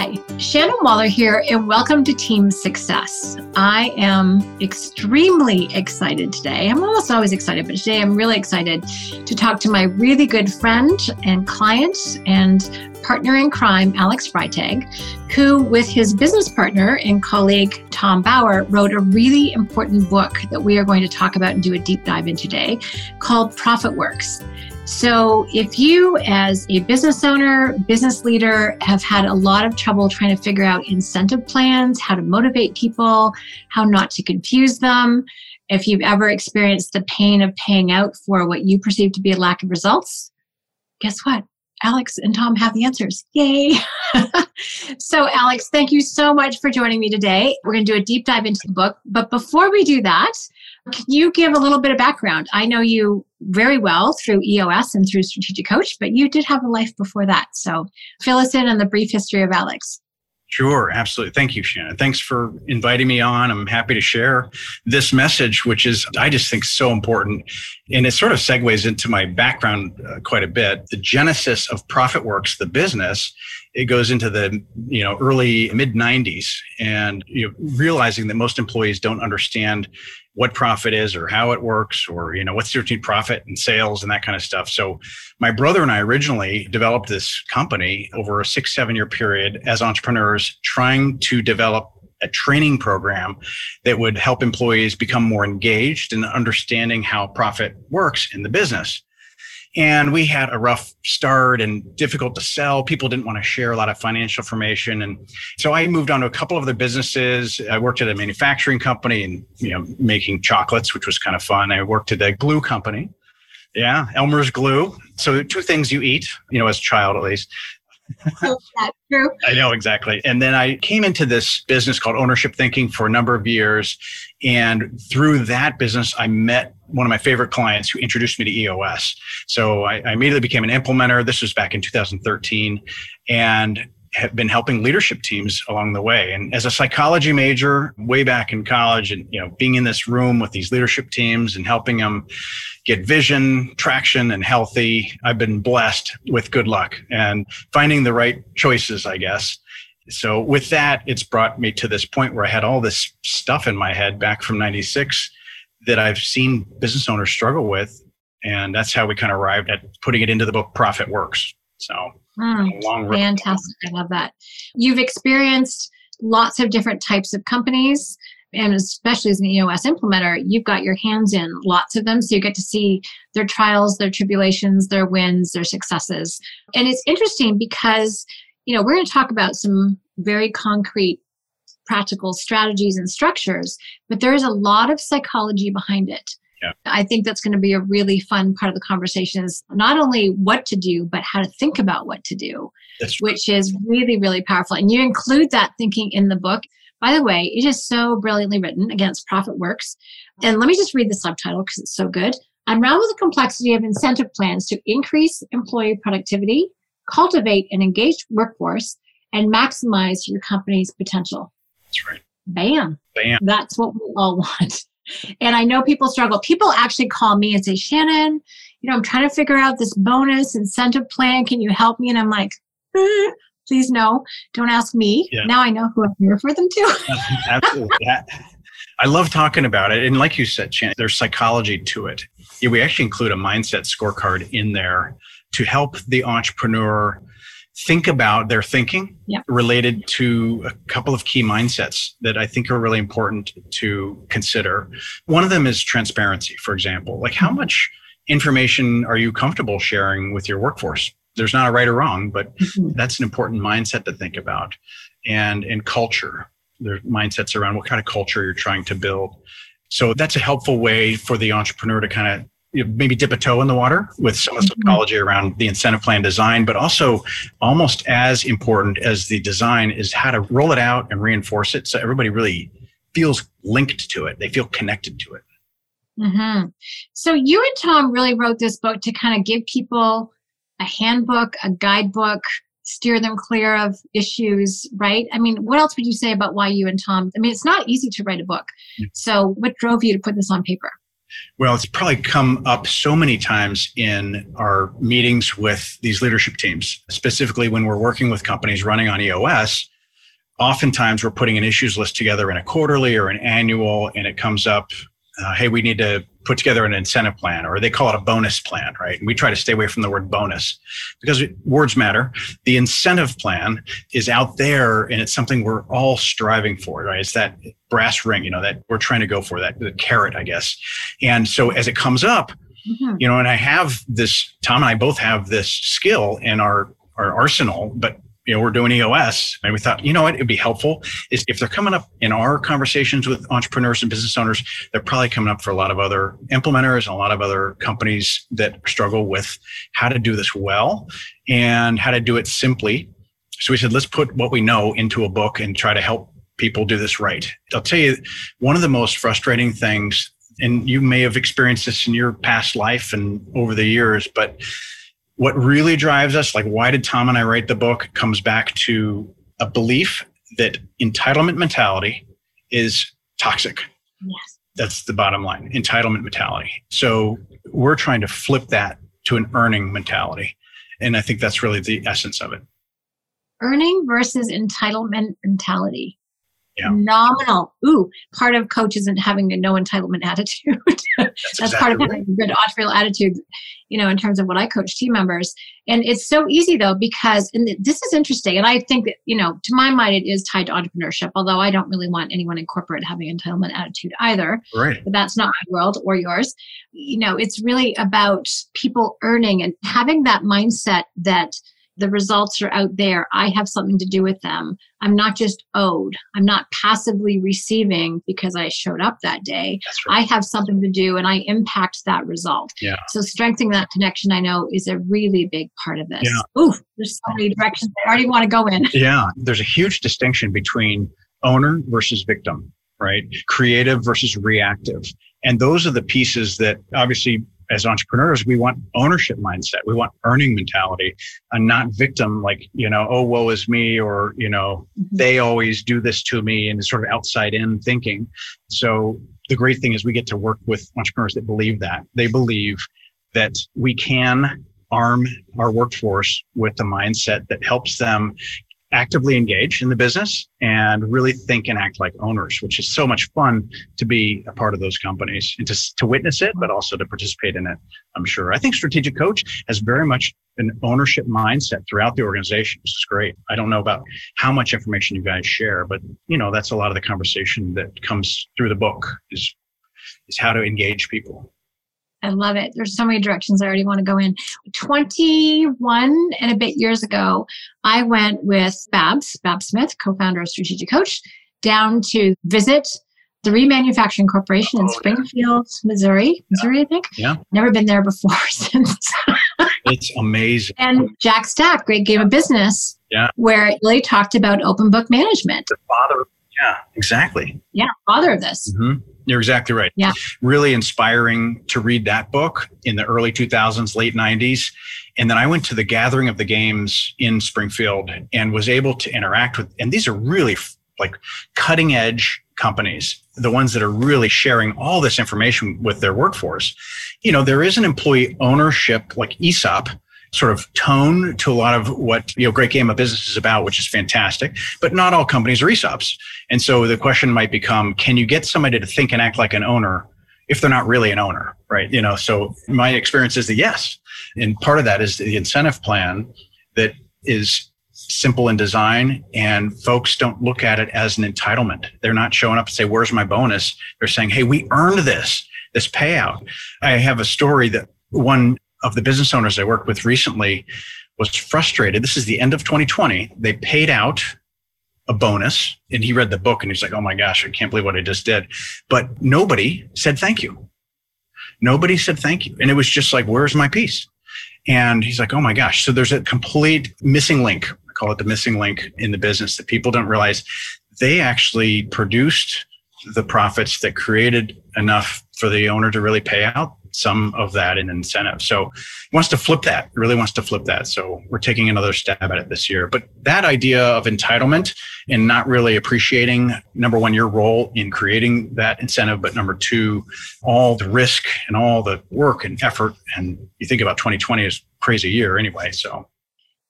Hi, Shannon Waller here, and welcome to Team Success. I am extremely excited today. I'm almost always excited, but today I'm really excited to talk to my really good friend and client and partner in crime, Alex Freitag, who with his business partner and colleague, Tom Bauer, wrote a really important book that we are going to talk about and do a deep dive in today called Profit Works. So if you as a business owner, business leader, have had a lot of trouble trying to figure out incentive plans, how to motivate people, how not to confuse them, if you've ever experienced the pain of paying out for what you perceive to be a lack of results, guess what? Alex and Tom have the answers. Yay. So Alex, thank you so much for joining me today. We're going to do a deep dive into the book. But before we do that, can you give a little bit of background? I know you very well through EOS and through Strategic Coach, but you did have a life before that. So fill us in on the brief history of Alex. Sure, absolutely. Thank you, Shannon. Thanks for inviting me on. I'm happy to share this message, which is, I just think, so important. And it sort of segues into my background quite a bit. The genesis of Profit Works, the business, it goes into the early, mid-90s, and realizing that most employees don't understand what profit is or how it works or, what's the difference between profit and sales and that kind of stuff. So my brother and I originally developed this company over a 6-7 year period as entrepreneurs trying to develop a training program that would help employees become more engaged in understanding how profit works in the business. And we had a rough start and difficult to sell. People didn't want to share a lot of financial information. And so I moved on to a couple of other businesses. I worked at a manufacturing company and, making chocolates, which was kind of fun. I worked at a glue company. Yeah, Elmer's Glue. So two things you eat, as a child at least. That's true. I know, exactly. And then I came into this business called Ownership Thinking for a number of years. And through that business, I met one of my favorite clients who introduced me to EOS. So I immediately became an implementer. This was back in 2013 and have been helping leadership teams along the way. And as a psychology major way back in college and, being in this room with these leadership teams and helping them get vision, traction, and healthy, I've been blessed with good luck and finding the right choices, I guess. So with that, it's brought me to this point where I had all this stuff in my head back from 96 that I've seen business owners struggle with. And that's how we kind of arrived at putting it into the book, Profit Works. So long fantastic. I love that. You've experienced lots of different types of companies. And especially as an EOS implementer, you've got your hands in lots of them. So you get to see their trials, their tribulations, their wins, their successes. And it's interesting because, we're going to talk about some very concrete practical strategies and structures, but there is a lot of psychology behind it. Yeah. I think that's going to be a really fun part of the conversation is not only what to do, but how to think about what to do, which is really, really powerful. And you include that thinking in the book. By the way, it is so brilliantly written against Profit Works. And let me just read the subtitle because it's so good. Unravel the complexity of incentive plans to increase employee productivity, cultivate an engaged workforce, and maximize your company's potential. That's right. Bam. That's what we all want. And I know people struggle. People actually call me and say, Shannon, I'm trying to figure out this bonus incentive plan. Can you help me? And I'm like, please no, don't ask me. Yeah. Now I know who I'm here for them to. Absolutely. I love talking about it. And like you said, Shannon, there's psychology to it. Yeah, we actually include a mindset scorecard in there to help the entrepreneur think about their thinking related to a couple of key mindsets that I think are really important to consider. One of them is transparency, for example. Like how much information are you comfortable sharing with your workforce? There's not a right or wrong, but that's an important mindset to think about. And in culture, there's mindsets around what kind of culture you're trying to build. So that's a helpful way for the entrepreneur to kind of maybe dip a toe in the water with some of the psychology around the incentive plan design, but also almost as important as the design is how to roll it out and reinforce it so everybody really feels linked to it. They feel connected to it. Mm-hmm. So you and Tom really wrote this book to kind of give people a handbook, a guidebook, steer them clear of issues, right? I mean, what else would you say about why you and Tom? I mean, it's not easy to write a book. So what drove you to put this on paper? Well, it's probably come up so many times in our meetings with these leadership teams, specifically when we're working with companies running on EOS. Oftentimes we're putting an issues list together in a quarterly or an annual, and it comes up, hey, we need to put together an incentive plan, or they call it a bonus plan, right? And we try to stay away from the word bonus because words matter. The incentive plan is out there, and it's something we're all striving for, right? It's that brass ring, that we're trying to go for, that the carrot, I guess. And so as it comes up, and I have this, Tom and I both have this skill in our arsenal, but we're doing EOS, and we thought, what it'd be helpful is if they're coming up in our conversations with entrepreneurs and business owners, they're probably coming up for a lot of other implementers and a lot of other companies that struggle with how to do this well and how to do it simply. So we said, let's put what we know into a book and try to help people do this right. I'll tell you, one of the most frustrating things, and you may have experienced this in your past life and over the years, but what really drives us, like why did Tom and I write the book, comes back to a belief that entitlement mentality is toxic. Yes. That's the bottom line, entitlement mentality. So we're trying to flip that to an earning mentality. And I think that's really the essence of it. Earning versus entitlement mentality. Yeah. Phenomenal. Ooh, part of coach isn't having a no entitlement attitude. That's exactly part of having a good entrepreneurial attitude, in terms of what I coach team members. And it's so easy though, because, and this is interesting. And I think that, to my mind, it is tied to entrepreneurship, although I don't really want anyone in corporate having an entitlement attitude either. Right. But that's not my world or yours. It's really about people earning and having that mindset that the results are out there. I have something to do with them. I'm not just owed. I'm not passively receiving because I showed up that day. Right. I have something to do and I impact that result. Yeah. So strengthening that connection, I know, is a really big part of this. Yeah. Ooh, there's so many directions I already want to go in. Yeah. There's a huge distinction between owner versus victim, right? Creative versus reactive. And those are the pieces that obviously, as entrepreneurs, we want ownership mindset. We want earning mentality and not victim, like, oh, woe is me, or, they always do this to me, and it's sort of outside in thinking. So the great thing is we get to work with entrepreneurs that believe that. They believe that we can arm our workforce with the mindset that helps them actively engage in the business and really think and act like owners, which is so much fun to be a part of those companies and to witness it, but also to participate in it, I'm sure. I think Strategic Coach has very much an ownership mindset throughout the organization, which is great. I don't know about how much information you guys share, but, that's a lot of the conversation that comes through the book is how to engage people. I love it. There's so many directions I already want to go in. 21 and a bit years ago, I went with Babs Smith, co-founder of Strategic Coach, down to visit the Remanufacturing Corporation in Springfield, Missouri. Missouri, yeah. I think. Yeah. Never been there before since. It's amazing. And Jack Stack, Great Game of Business, yeah, where they talked about open book management. The father. Yeah, exactly. Yeah, father of this. Mm-hmm. You're exactly right. Yeah. Really inspiring to read that book in the early 2000s, late 90s. And then I went to the gathering of the games in Springfield and was able to interact with, and these are really like cutting edge companies, the ones that are really sharing all this information with their workforce. There is an employee ownership, like ESOP, sort of tone to a lot of what Great Game of Business is about, which is fantastic, but not all companies are ESOPs. And so the question might become, can you get somebody to think and act like an owner if they're not really an owner, right? So my experience is that yes. And part of that is the incentive plan that is simple in design, and folks don't look at it as an entitlement. They're not showing up and say, where's my bonus? They're saying, hey, we earned this payout. I have a story that one of the business owners I worked with recently was frustrated. This is the end of 2020. They paid out a bonus, and he read the book and he's like, oh my gosh, I can't believe what I just did. But nobody said thank you. Nobody said thank you. And it was just like, where's my piece? And he's like, oh my gosh. So there's a complete missing link. I call it the missing link in the business that people don't realize. They actually produced the profits that created enough for the owner to really pay out. some of that in incentive. So he wants to flip that. He really wants to flip that. So we're taking another stab at it this year. But that idea of entitlement and not really appreciating, number one, your role in creating that incentive, but number two, all the risk and all the work and effort. And you think about 2020 is a crazy year anyway. So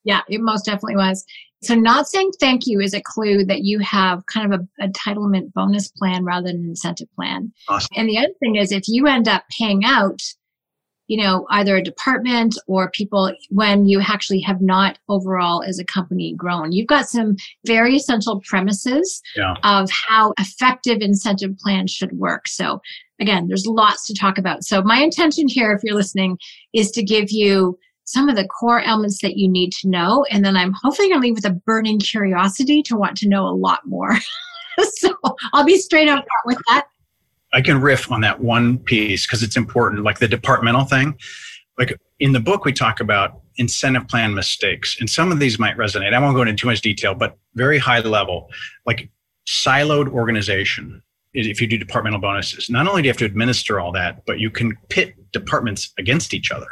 yeah, it most definitely was. So not saying thank you is a clue that you have kind of an entitlement bonus plan rather than an incentive plan. Awesome. And the other thing is, if you end up paying out, you know, either a department or people when you actually have not overall as a company grown, you've got some very essential premises of how effective incentive plans should work. So again, there's lots to talk about. So my intention here, if you're listening, is to give you some of the core elements that you need to know. And then I'm hopefully going to leave with a burning curiosity to want to know a lot more. So I'll be straight up with that. I can riff on that one piece because it's important, like the departmental thing. Like in the book, we talk about incentive plan mistakes. And some of these might resonate. I won't go into too much detail, but very high level, like siloed organization. If you do departmental bonuses, not only do you have to administer all that, but you can pit departments against each other,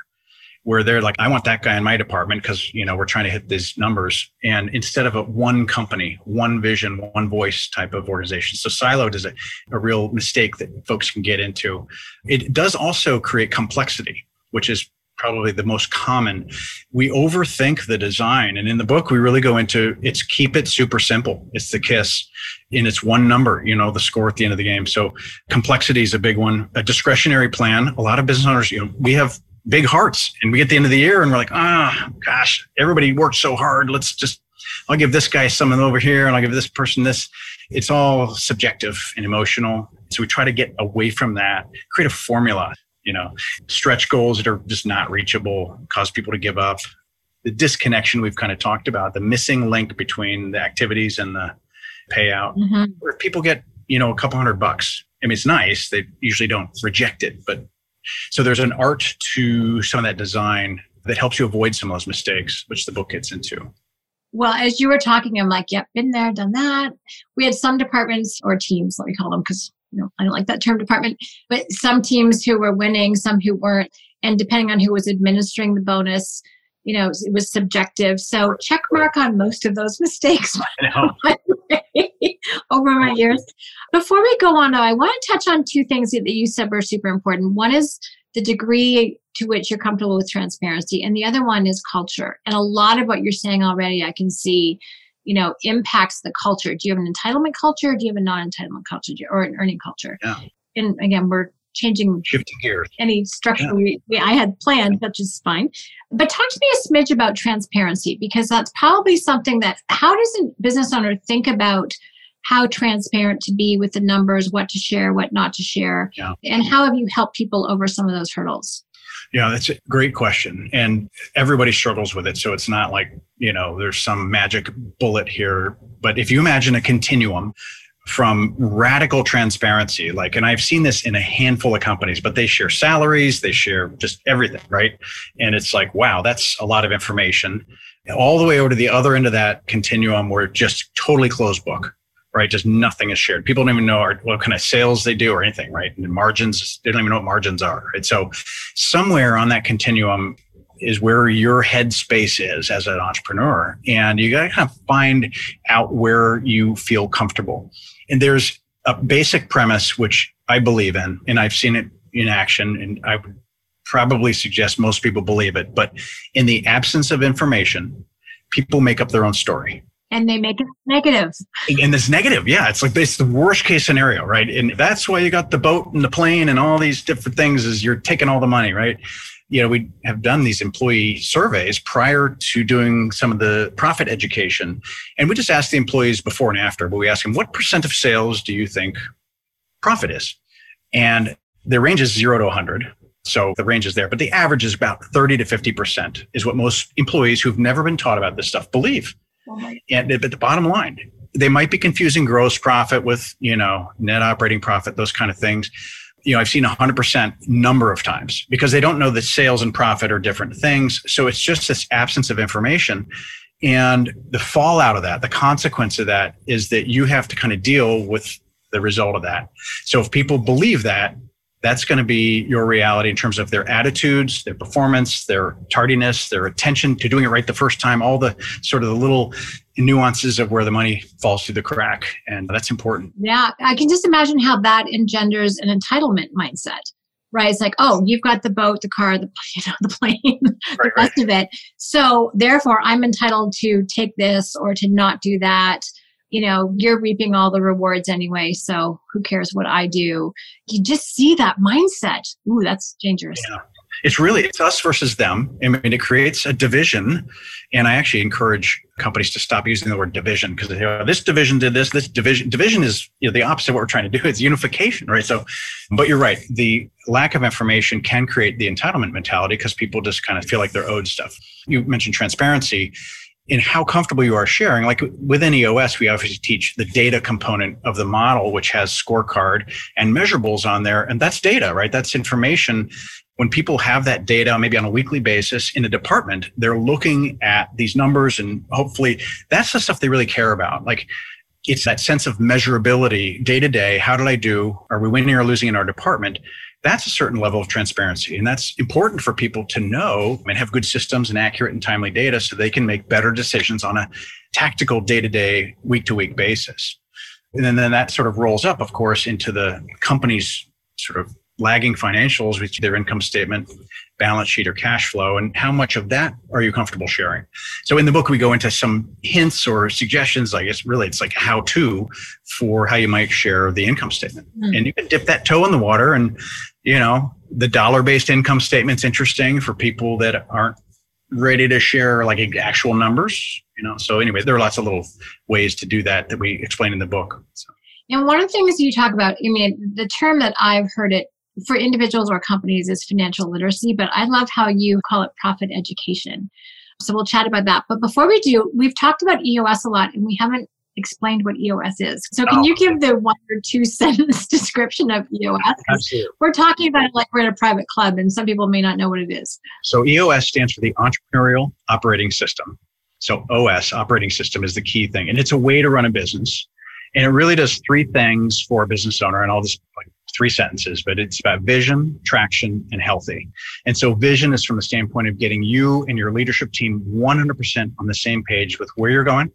where they're like, I want that guy in my department because, you know, we're trying to hit these numbers. And instead of a one company, one vision, one voice type of organization. So siloed is a real mistake that folks can get into. It does also create complexity, which is probably the most common. We overthink the design. And in the book, we really go into it's keep it super simple. It's the KISS. And it's one number, you know, the score at the end of the game. So complexity is a big one. A discretionary plan. A lot of business owners, you know, we have big hearts. And we get the end of the year and we're like, gosh, everybody worked so hard. Let's just, I'll give this guy something over here and I'll give this person this. It's all subjective and emotional. So we try to get away from that, create a formula, you know, stretch goals that are just not reachable, cause people to give up. The disconnection we've kind of talked about, the missing link between the activities and the payout. Mm-hmm. Where people get, you know, a couple $100. I mean, it's nice. They usually don't reject it, but so there's an art to some of that design that helps you avoid some of those mistakes, which the book gets into. Well, as you were talking, I'm like, yep, been there, done that. We had some departments or teams, let me call them, because you know, I don't like that term department, but some teams who were winning, some who weren't. And depending on who was administering the bonus, you know, it was subjective. So check mark on most of those mistakes over my years. Before we go on, though, I want to touch on two things that you said were super important. One is the degree to which you're comfortable with transparency. And the other one is culture. And a lot of what you're saying already, I can see, you know, impacts the culture. Do you have an entitlement culture? Or do you have a non-entitlement culture or an earning culture? Yeah. And again, we're changing gears. Any structure I had planned, which is fine. But talk to me a smidge about transparency, because that's probably something that, how does a business owner think about how transparent to be with the numbers, what to share, what not to share, and how have you helped people over some of those hurdles? Yeah, that's a great question. And everybody struggles with it. So it's not like, you know, there's some magic bullet here. But if you imagine a continuum from radical transparency, like, and I've seen this in a handful of companies, but they share salaries, they share just everything, right? And it's like, wow, that's a lot of information. All the way over to the other end of that continuum where just totally closed book. Right? Just nothing is shared. People don't even know what kind of sales they do or anything, right? And margins, they don't even know what margins are, right? So somewhere on that continuum is where your headspace is as an entrepreneur. And you got to kind of find out where you feel comfortable. And there's a basic premise, which I believe in, and I've seen it in action, and I would probably suggest most people believe it. But in the absence of information, people make up their own story. And they make it negative. And it's negative. Yeah. It's like, it's the worst case scenario, right? And that's why you got the boat and the plane and all these different things is you're taking all the money, right? You know, we have done these employee surveys prior to doing some of the profit education. And we just ask the employees before and after, but we ask them, what % of sales do you think profit is? And their range is 0 to 100. So the range is there, but the average is about 30 to 50% is what most employees who've never been taught about this stuff believe. But the bottom line, they might be confusing gross profit with, you know, net operating profit, those kind of things. You know, I've seen 100% number of times because they don't know that sales and profit are different things. So it's just this absence of information. And the fallout of that, the consequence of that is that you have to kind of deal with the result of that. So if people believe that, that's going to be your reality in terms of their attitudes, their performance, their tardiness, their attention to doing it right the first time, all the sort of the little nuances of where the money falls through the crack. And that's important. Yeah. I can just imagine how that engenders an entitlement mindset, right? It's like, oh, you've got the boat, the car, the, you know, the plane, the rest of it. So therefore I'm entitled to take this or to not do that. You know, you're reaping all the rewards anyway, so who cares what I do? You just see that mindset. Ooh, that's dangerous. Yeah. It's us versus them. I mean, it creates a division. And I actually encourage companies to stop using the word division, because this division did this division. Division is the opposite of what we're trying to do. It's unification, right? So, but you're right. The lack of information can create the entitlement mentality because people just kind of feel like they're owed stuff. You mentioned transparency. In how comfortable you are sharing, like within EOS, we obviously teach the data component of the model, which has scorecard and measurables on there. And that's data, right? That's information. When people have that data, maybe on a weekly basis in a department, they're looking at these numbers, and hopefully that's the stuff they really care about. Like, it's that sense of measurability day to day. How did I do? Are we winning or losing in our department? That's a certain level of transparency. And that's important for people to know and have good systems and accurate and timely data so they can make better decisions on a tactical day-to-day, week-to-week basis. And then that sort of rolls up, of course, into the company's sort of lagging financials, which their income statement, balance sheet, or cash flow, and how much of that are you comfortable sharing? So in the book, we go into some hints or suggestions, I guess, really, it's like how to for how you might share the income statement. Mm. And you can dip that toe in the water. And, the dollar-based income statement's interesting for people that aren't ready to share like actual numbers, So anyway, there are lots of little ways to do that we explain in the book. So. And one of the things you talk about, the term that I've heard it for individuals or companies is financial literacy, but I love how you call it profit education. So we'll chat about that. But before we do, we've talked about EOS a lot and we haven't explained what EOS is. So can you give the 1 or 2 sentence description of EOS? Absolutely. We're talking about it like we're in a private club and some people may not know what it is. So EOS stands for the Entrepreneurial Operating System. So OS, operating system, is the key thing. And it's a way to run a business. And it really does 3 things for a business owner, and I'll just 3 sentences, but it's about vision, traction, and healthy. And so vision is from the standpoint of getting you and your leadership team 100% on the same page with where you're going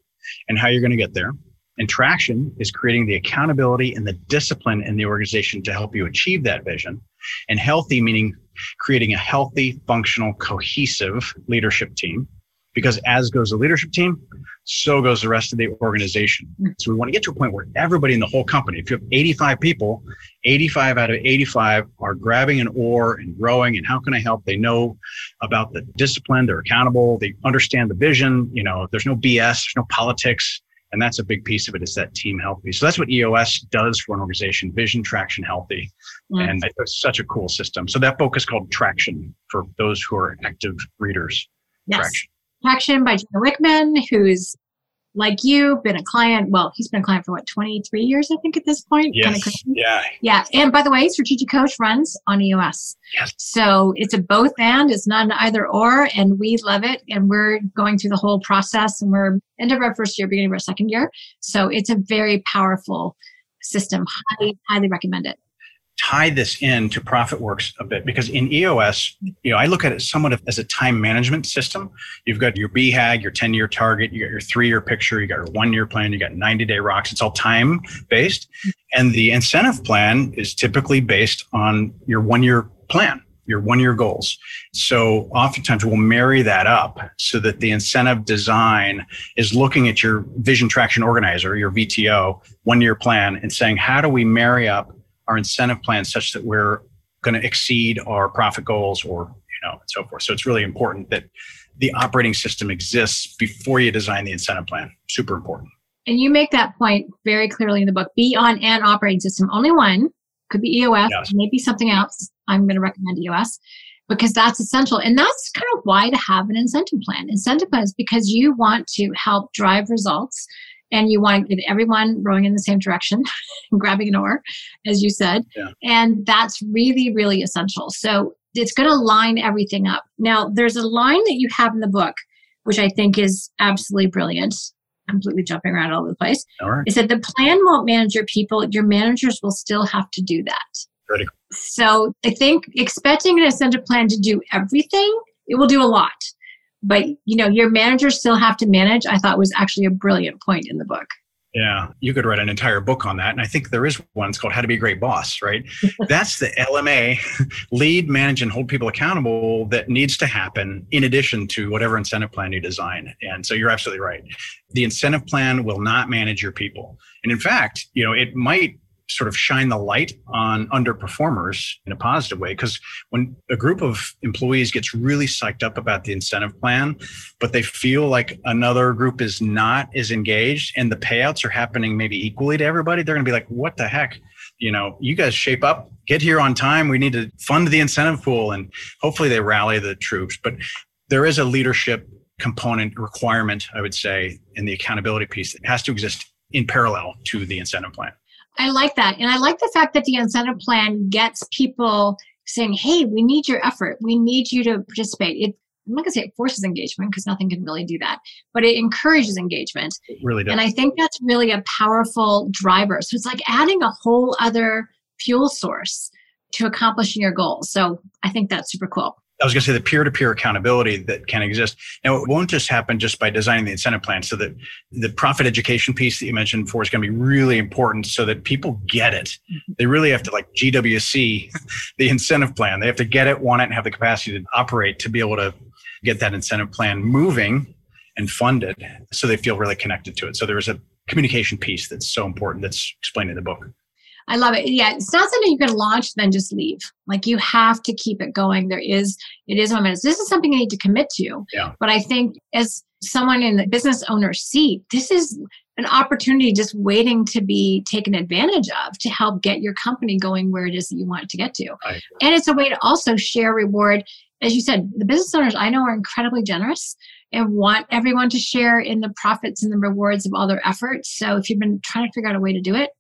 and how you're going to get there. And traction is creating the accountability and the discipline in the organization to help you achieve that vision. And healthy, meaning creating a healthy, functional, cohesive leadership team. Because as goes the leadership team, so goes the rest of the organization. So we want to get to a point where everybody in the whole company, if you have 85 people, 85 out of 85 are grabbing an oar and rowing. And how can I help? They know about the discipline. They're accountable. They understand the vision. There's no BS. There's no politics. And that's a big piece of it, is that team healthy. So that's what EOS does for an organization: vision, traction, healthy. Yes. And it's such a cool system. So that book is called Traction for those who are active readers. Yes. Traction by Gino Wickman, who's, like you, been a client. Well, he's been a client for 23 years, I think, at this point. Yes. Kind of crazy. Yeah. And by the way, Strategic Coach runs on EOS. Yes. So it's a both and, it's not an either or, and we love it. And we're going through the whole process, and we're end of our first year, beginning of our second year. So it's a very powerful system. Highly recommend it. Tie this in to Profit Works a bit, because in EOS, I look at it somewhat as a time management system. You've got your BHAG, your 10-year target, you got your 3-year picture, you got your 1-year plan, you got 90-day rocks. It's all time-based. And the incentive plan is typically based on your 1-year plan, your 1-year goals. So oftentimes we'll marry that up so that the incentive design is looking at your vision traction organizer, your VTO, 1-year plan, and saying, how do we marry up our incentive plan such that we're going to exceed our profit goals, or, and so forth. So it's really important that the operating system exists before you design the incentive plan. Super important. And you make that point very clearly in the book. Be on an operating system. Only one. Could be EOS, yes. Maybe something else. I'm going to recommend EOS because that's essential. And that's kind of why to have an incentive plan. Incentive plans, because you want to help drive results. And you want to get everyone rowing in the same direction, grabbing an oar, as you said. Yeah. And that's really, really essential. So it's going to line everything up. Now, there's a line that you have in the book, which I think is absolutely brilliant, completely jumping around all over the place. All right. Is that the plan won't manage your people. Your managers will still have to do that. critical. So I think expecting an incentive plan to do everything, it will do a lot. But, you know, your managers still have to manage, I thought was actually a brilliant point in the book. Yeah, you could write an entire book on that. And I think there is one, it's called How to Be a Great Boss, right? That's the LMA, lead, manage, and hold people accountable, that needs to happen in addition to whatever incentive plan you design. And so you're absolutely right. The incentive plan will not manage your people. And in fact, you know, it might sort of shine the light on underperformers in a positive way. Because when a group of employees gets really psyched up about the incentive plan, but they feel like another group is not as engaged and the payouts are happening maybe equally to everybody, they're going to be like, what the heck? You know, you guys shape up, get here on time. We need to fund the incentive pool, and hopefully they rally the troops. But there is a leadership component requirement, I would say, in the accountability piece that has to exist in parallel to the incentive plan. I like that. And I like the fact that the incentive plan gets people saying, hey, we need your effort. We need you to participate. I'm not going to say it forces engagement, because nothing can really do that, but it encourages engagement. It really does. And I think that's really a powerful driver. So it's like adding a whole other fuel source to accomplishing your goals. So I think that's super cool. I was going to say the peer-to-peer accountability that can exist. Now, it won't just happen just by designing the incentive plan. So that the profit education piece that you mentioned before is going to be really important, so that people get it. They really have to like GWC the incentive plan. They have to get it, want it, and have the capacity to operate to be able to get that incentive plan moving and funded, so they feel really connected to it. So there is a communication piece that's so important that's explained in the book. I love it. Yeah, it's not something you can launch then just leave. Like, you have to keep it going. It is momentum. This is something you need to commit to. Yeah. But I think as someone in the business owner seat, this is an opportunity just waiting to be taken advantage of to help get your company going where it is that you want it to get to. Right. And it's a way to also share reward. As you said, the business owners I know are incredibly generous and want everyone to share in the profits and the rewards of all their efforts. So if you've been trying to figure out a way to do it,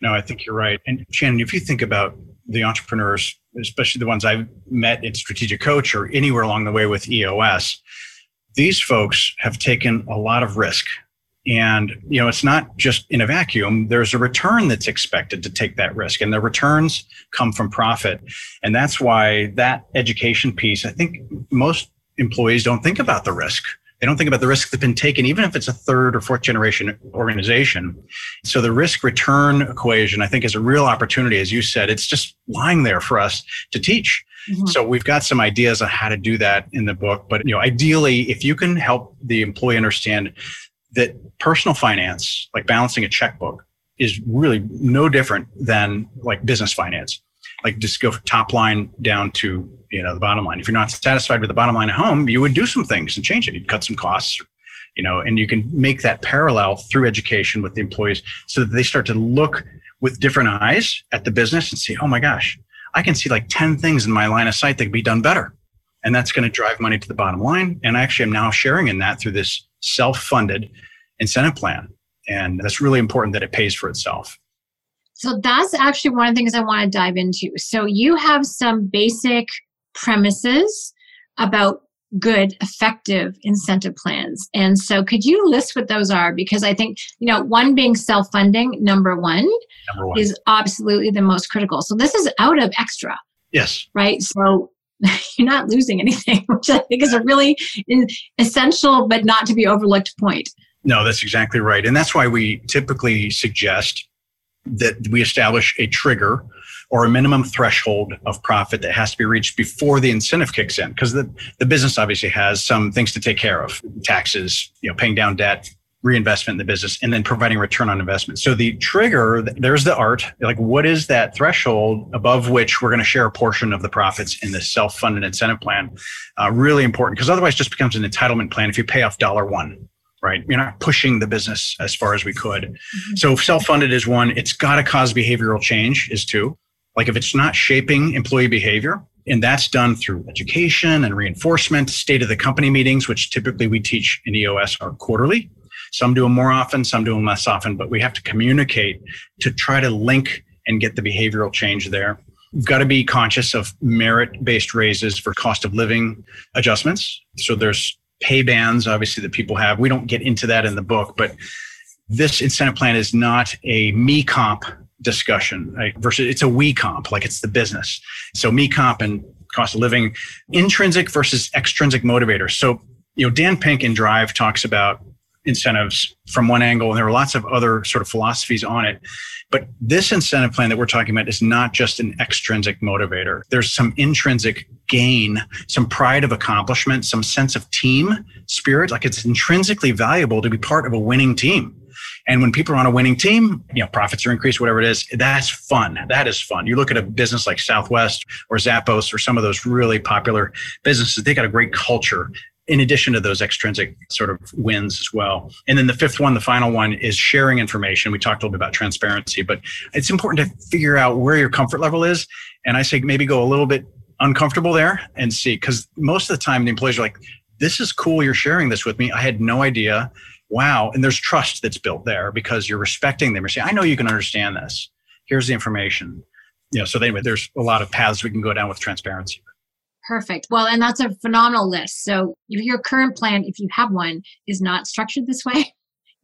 no, I think you're right. And Shannon, if you think about the entrepreneurs, especially the ones I've met at Strategic Coach or anywhere along the way with EOS, these folks have taken a lot of risk. And, you know, it's not just in a vacuum. There's a return that's expected to take that risk, and the returns come from profit. And that's why that education piece, I think most employees don't think about the risk. They don't think about the risk that's been taken, even if it's a third or fourth generation organization. So the risk return equation, I think, is a real opportunity. As you said, it's just lying there for us to teach. Mm-hmm. So we've got some ideas on how to do that in the book. But, you know, ideally, if you can help the employee understand that personal finance, like balancing a checkbook, is really no different than like business finance. Like, just go from top line down to, you know, the bottom line. If you're not satisfied with the bottom line at home, you would do some things and change it. You'd cut some costs, you know, and you can make that parallel through education with the employees, so that they start to look with different eyes at the business and see, oh my gosh, I can see like 10 things in my line of sight that could be done better. And that's going to drive money to the bottom line. And I actually am now sharing in that through this self-funded incentive plan. And that's really important, that it pays for itself. So that's actually one of the things I want to dive into. So you have some basic premises about good, effective incentive plans. And so could you list what those are? Because I think, you know, one being self-funding, number one. Is absolutely the most critical. So this is out of extra. Yes. Right? So you're not losing anything, which I think is a really essential but not to be overlooked point. No, that's exactly right. And that's why we typically suggest that we establish a trigger or a minimum threshold of profit that has to be reached before the incentive kicks in. Because the business obviously has some things to take care of: taxes, you know, paying down debt, reinvestment in the business, and then providing return on investment. So the trigger, there's the art. Like, what is that threshold above which we're going to share a portion of the profits in this self-funded incentive plan? Really important, because otherwise it just becomes an entitlement plan if you pay off $1. Right? You're not pushing the business as far as we could. Mm-hmm. So self-funded is one. It's got to cause behavioral change is two. Like, if it's not shaping employee behavior, and that's done through education and reinforcement, state of the company meetings, which typically we teach in EOS are quarterly. Some do them more often, some do them less often, but we have to communicate to try to link and get the behavioral change there. We've got to be conscious of merit-based raises for cost of living adjustments. So there's pay bands, obviously, that people have. We don't get into that in the book, but this incentive plan is not a me comp discussion, right? Versus it's a we comp, like it's the business. So me comp and cost of living, intrinsic versus extrinsic motivators. So, you know, Dan Pink in Drive talks about incentives from one angle, and there are lots of other sort of philosophies on it. But this incentive plan that we're talking about is not just an extrinsic motivator. There's some intrinsic gain, some pride of accomplishment, some sense of team spirit. Like it's intrinsically valuable to be part of a winning team. And when people are on a winning team, you know, profits are increased, whatever it is, that's fun. That is fun. You look at a business like Southwest or Zappos or some of those really popular businesses, they got a great culture in addition to those extrinsic sort of wins as well. And then the fifth one, the final one, is sharing information. We talked a little bit about transparency, but it's important to figure out where your comfort level is. And I say maybe go a little bit uncomfortable there and see, because most of the time the employees are like, this is cool, you're sharing this with me. I had no idea. Wow. And there's trust that's built there because you're respecting them. You're saying, I know you can understand this. Here's the information. You know, so anyway, there's a lot of paths we can go down with transparency. Perfect. Well, and that's a phenomenal list. So if your current plan, if you have one, is not structured this way, you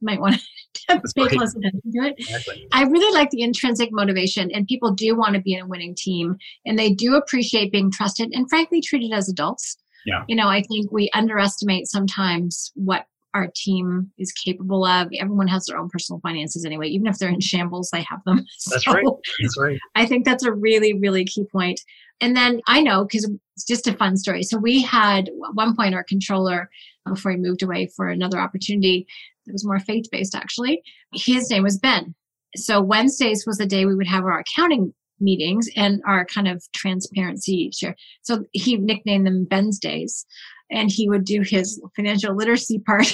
might want to pay close attention to it. Exactly. I really like the intrinsic motivation, and people do want to be in a winning team, and they do appreciate being trusted and frankly treated as adults. Yeah. You know, I think we underestimate sometimes what our team is capable of. Everyone has their own personal finances anyway. Even if they're in shambles, they have them. That's so right. That's right. I think that's a really, really key point. And then I know, because it's just a fun story. So we had at one point our controller, before he moved away for another opportunity that was more faith-based actually, his name was Ben. So Wednesdays was the day we would have our accounting meetings and our kind of transparency share. So he nicknamed them Ben's Days. And he would do his financial literacy part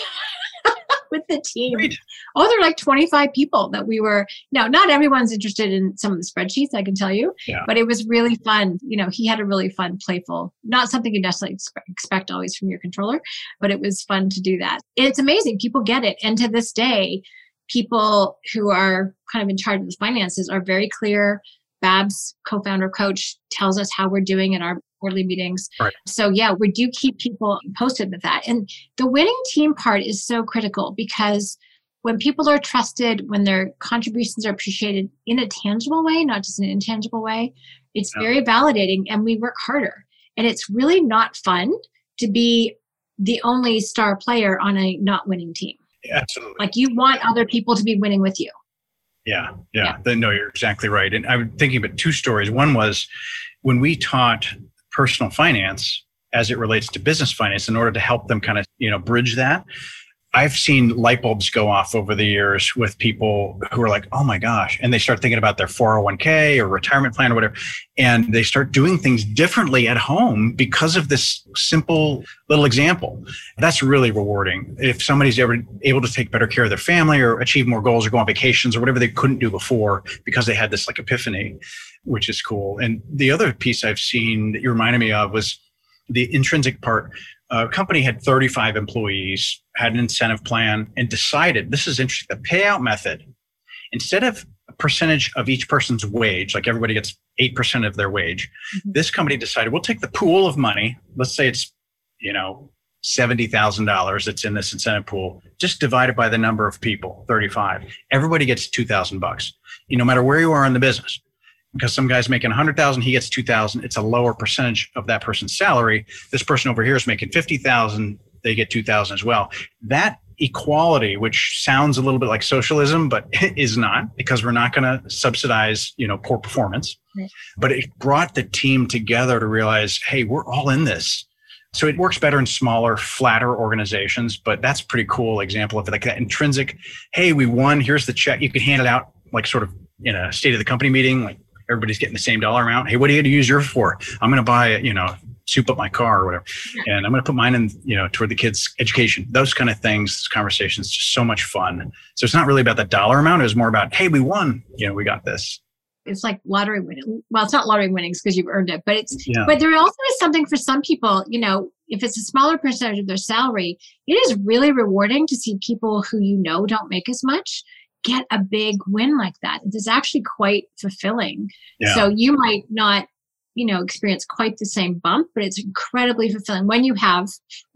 with the team. Great. Oh, there are like 25 people that we were, no, not everyone's interested in some of the spreadsheets, I can tell you, yeah. But it was really fun. You know, he had a really fun, playful, not something you necessarily expect always from your controller, but it was fun to do that. It's amazing. People get it. And to this day, people who are kind of in charge of the finances are very clear. Babs, co-founder, coach, tells us how we're doing in our quarterly meetings. Right. So yeah, we do keep people posted with that. And the winning team part is so critical, because when people are trusted, when their contributions are appreciated in a tangible way, not just an intangible way, it's very validating, and we work harder. And it's really not fun to be the only star player on a not winning team. Yeah, absolutely. Like you want other people to be winning with you. Yeah. No, you're exactly right. And I'm thinking about two stories. One was when we taught personal finance as it relates to business finance in order to help them kind of, you know, bridge that. I've seen light bulbs go off over the years with people who are like, oh my gosh. And they start thinking about their 401k or retirement plan or whatever. And they start doing things differently at home because of this simple little example. That's really rewarding. If somebody's ever able to take better care of their family or achieve more goals or go on vacations or whatever they couldn't do before because they had this like epiphany, which is cool. And the other piece I've seen that you reminded me of was the intrinsic part. A company had 35 employees, had an incentive plan, and decided, this is interesting, the payout method, instead of a percentage of each person's wage, like everybody gets 8% of their wage, this company decided, we'll take the pool of money, let's say it's, you know, $70,000 that's in this incentive pool, just divide it by the number of people, 35. Everybody gets $2,000, no matter where you are in the business. Because some guy's making 100,000, he gets 2,000. It's a lower percentage of that person's salary. This person over here is making 50,000. They get 2,000 as well. That equality, which sounds a little bit like socialism, but is not, because we're not going to subsidize, poor performance. Right. But it brought the team together to realize, hey, we're all in this. So it works better in smaller, flatter organizations. But that's a pretty cool example of like that intrinsic, hey, we won. Here's the check. You can hand it out like sort of in a state of the company meeting, like, everybody's getting the same dollar amount. Hey, what are you going to use yours for? I'm going to buy, soup up my car or whatever. Yeah. And I'm going to put mine in, toward the kids' education. Those kind of things, this conversation is just so much fun. So it's not really about the dollar amount. It was more about, hey, we won. We got this. It's like lottery winning. Well, it's not lottery winnings because you've earned it, but it's, but there also is something for some people, if it's a smaller percentage of their salary, it is really rewarding to see people who, don't make as much get a big win like that. It is actually quite fulfilling. Yeah. So you might not you know, experience quite the same bump, but it's incredibly fulfilling when you have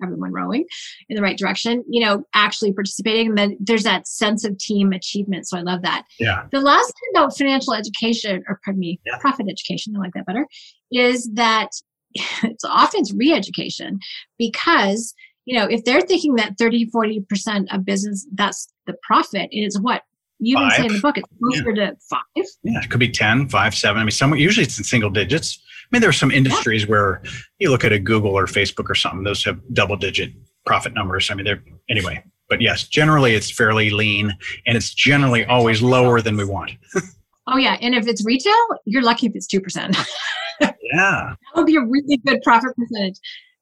everyone rowing in the right direction, you know, actually participating. And then there's that sense of team achievement. So I love that. Yeah. The last thing about financial education, or pardon me, profit education, I like that better, is that it's often re-education, because, you know, if they're thinking that 30, 40% of business, that's the profit, it is what? You didn't say in the book, it's closer to 5. Yeah, it could be 10, 5, 7. I mean, somewhere, usually it's in single digits. I mean, there are some industries where you look at a Google or Facebook or something, those have double-digit profit numbers. I mean, they're anyway. But yes, generally it's fairly lean, and it's generally always lower than we want. Oh, yeah. And if it's retail, you're lucky if it's 2%. Yeah. That would be a really good profit percentage.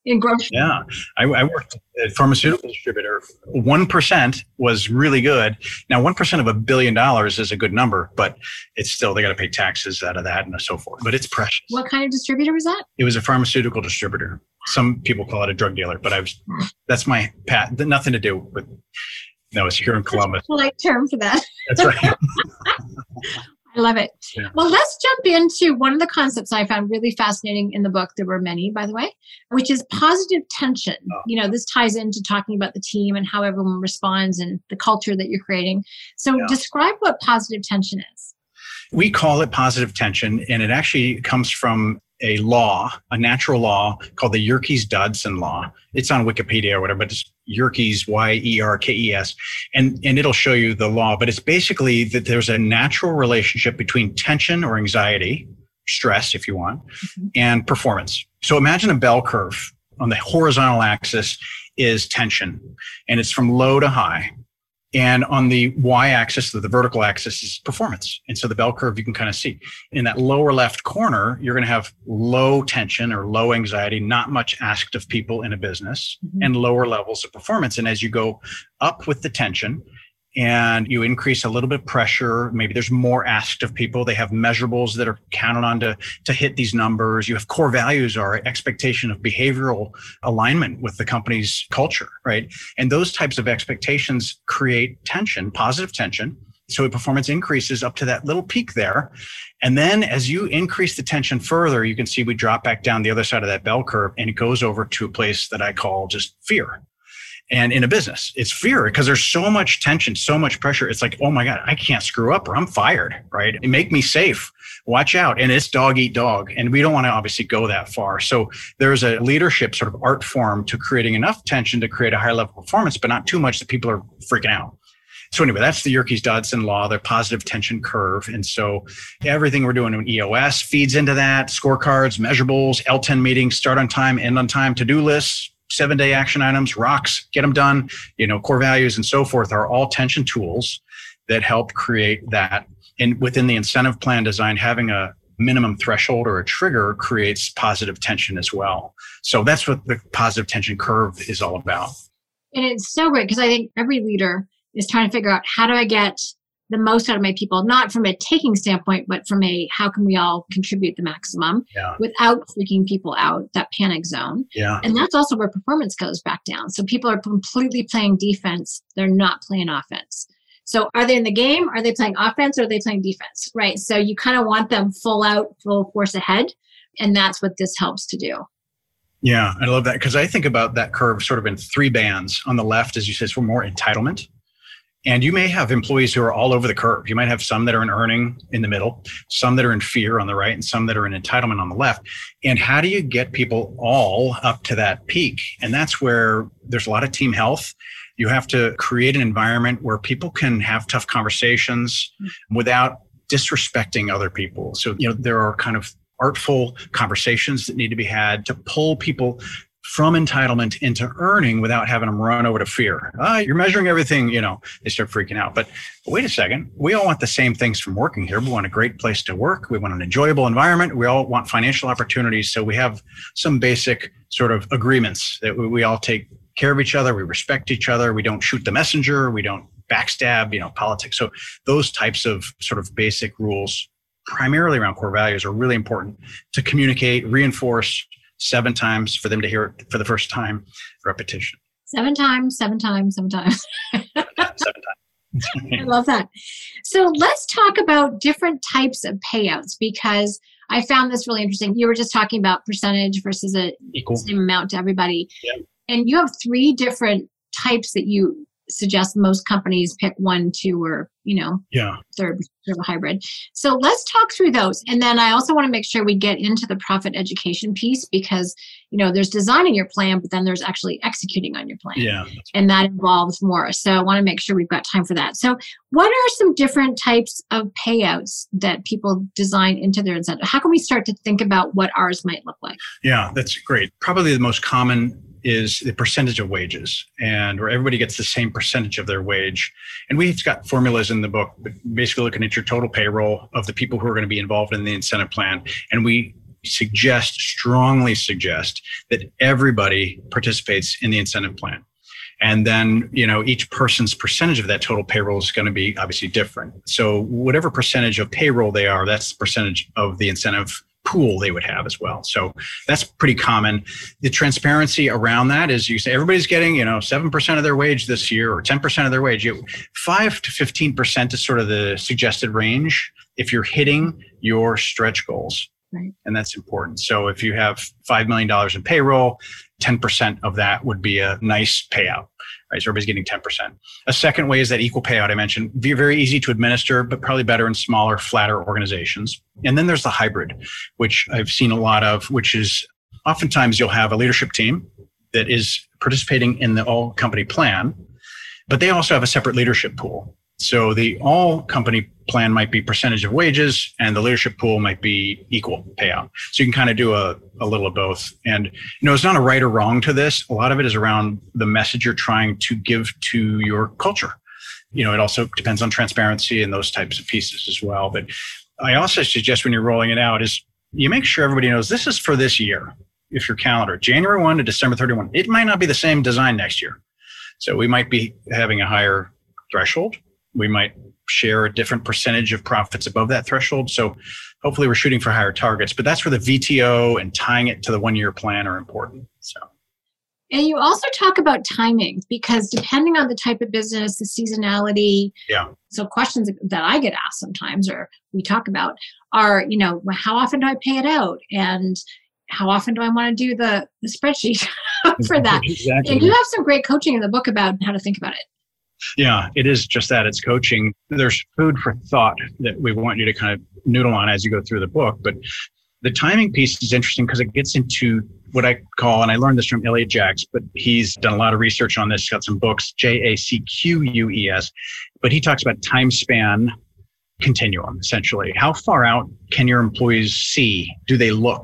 In grocery. Yeah. I worked at a pharmaceutical distributor. 1% was really good. Now, 1% of $1 billion is a good number, but it's still, they got to pay taxes out of that and so forth, but it's precious. What kind of distributor was that? It was a pharmaceutical distributor. Some people call it a drug dealer, but that's my pat. Nothing to do with, no, it's here in Columbus. That's a polite term for that. That's right. I love it. Yeah. Well, let's jump into one of the concepts I found really fascinating in the book. There were many, by the way, which is positive tension. Oh. You know, this ties into talking about the team and how everyone responds and the culture that you're creating. So describe what positive tension is. We call it positive tension, and it actually comes from a law, a natural law called the Yerkes-Dodson law. It's on Wikipedia or whatever, but it's Yerkes, Y-E-R-K-E-S. And it'll show you the law, but it's basically that there's a natural relationship between tension or anxiety, stress if you want, and performance. So imagine a bell curve. On the horizontal axis is tension, and it's from low to high. And on the y-axis, the vertical axis, is performance. And so the bell curve, you can kind of see. In that lower left corner, you're going to have low tension or low anxiety, not much asked of people in a business, and lower levels of performance. And as you go up with the tension and you increase a little bit of pressure, maybe there's more asked of people. They have measurables that are counted on to hit these numbers. You have core values or expectation of behavioral alignment with the company's culture, right? And those types of expectations create tension, positive tension. So performance increases up to that little peak there. And then as you increase the tension further, you can see we drop back down the other side of that bell curve, and it goes over to a place that I call just fear. And in a business, it's fear, because there's so much tension, so much pressure. It's like, oh my God, I can't screw up or I'm fired, right? Make me safe. Watch out. And it's dog eat dog. And we don't want to obviously go that far. So there's a leadership sort of art form to creating enough tension to create a high level of performance, but not too much that people are freaking out. So anyway, that's the Yerkes-Dodson law, the positive tension curve. And so everything we're doing in EOS feeds into that: scorecards, measurables, L10 meetings, start on time, end on time, to-do lists, 7-day action items, rocks, get them done, you know, core values and so forth are all tension tools that help create that. And within the incentive plan design, having a minimum threshold or a trigger creates positive tension as well. So that's what the positive tension curve is all about. And it's so great, because I think every leader is trying to figure out, how do I get the most out of my people, not from a taking standpoint, but from a, how can we all contribute the maximum without freaking people out, that panic zone. Yeah. And that's also where performance goes back down. So people are completely playing defense. They're not playing offense. So are they in the game? Are they playing offense, or are they playing defense? Right. So you kind of want them full out, full force ahead. And that's what this helps to do. Yeah. I love that, because I think about that curve sort of in three bands. On the left, as you said, it's for more entitlement. And you may have employees who are all over the curve. You might have some that are in earning in the middle, some that are in fear on the right, and some that are in entitlement on the left. And how do you get people all up to that peak? And that's where there's a lot of team health. You have to create an environment where people can have tough conversations without disrespecting other people. So, you know, there are kind of artful conversations that need to be had to pull people from entitlement into earning without having them run over to fear. You're measuring everything, you know, they start freaking out. But wait a second, we all want the same things from working here. We want a great place to work. We want an enjoyable environment. We all want financial opportunities. So we have some basic sort of agreements that we all take care of each other. We respect each other. We don't shoot the messenger. We don't backstab, you know, politics. So those types of sort of basic rules, primarily around core values, are really important to communicate, reinforce, 7 times for them to hear it for the first time, repetition. 7 times. 7 times. I love that. So let's talk about different types of payouts, because I found this really interesting. You were just talking about percentage versus a same amount to everybody. Yeah. And you have three different types that you suggest most companies pick one, two, or, you know, third, sort of a hybrid. So let's talk through those. And then I also want to make sure we get into the profit education piece because, you know, there's designing your plan, but then there's actually executing on your plan. Yeah. And that involves more. So I want to make sure we've got time for that. So what are some different types of payouts that people design into their incentive? How can we start to think about what ours might look like? Yeah, that's great. Probably the most common is the percentage of wages, and where everybody gets the same percentage of their wage. And we've got formulas in the book, but basically looking at your total payroll of the people who are going to be involved in the incentive plan. And we suggest, strongly suggest, that everybody participates in the incentive plan. And then, you know, each person's percentage of that total payroll is going to be obviously different. So whatever percentage of payroll they are, that's the percentage of the incentive pool they would have as well. So that's pretty common. The transparency around that is you say everybody's getting, you know, 7% of their wage this year or 10% of their wage. 5 to 15% is sort of the suggested range if you're hitting your stretch goals. Right. And that's important. So if you have $5 million in payroll, 10% of that would be a nice payout. Right, so everybody's getting 10%. A second way is that equal payout I mentioned. Very easy to administer, but probably better in smaller, flatter organizations. And then there's the hybrid, which I've seen a lot of, which is oftentimes you'll have a leadership team that is participating in the all-company plan, but they also have a separate leadership pool. So the all-company plan might be percentage of wages, and the leadership pool might be equal payout. So you can kind of do a little of both. And, you know, it's not a right or wrong to this. A lot of it is around the message you're trying to give to your culture. You know, it also depends on transparency and those types of pieces as well. But I also suggest when you're rolling it out is you make sure everybody knows this is for this year. If your calendar, January 1 to December 31, it might not be the same design next year. So we might be having a higher threshold. We might share a different percentage of profits above that threshold. So hopefully we're shooting for higher targets, but that's where the VTO and tying it to the one-year plan are important. So, and you also talk about timing, because depending on the type of business, the seasonality. Yeah. So questions that I get asked sometimes, or we talk about, are, you know, how often do I pay it out? And how often do I want to do the spreadsheet for that? Exactly. And you have some great coaching in the book about how to think about it. Yeah, it is just that. It's coaching. There's food for thought that we want you to kind of noodle on as you go through the book. But the timing piece is interesting because it gets into what I call, and I learned this from Elliot Jaques, but he's done a lot of research on this. He's got some books, JACQUES. But he talks about time span continuum, essentially. How far out can your employees see? Do they look?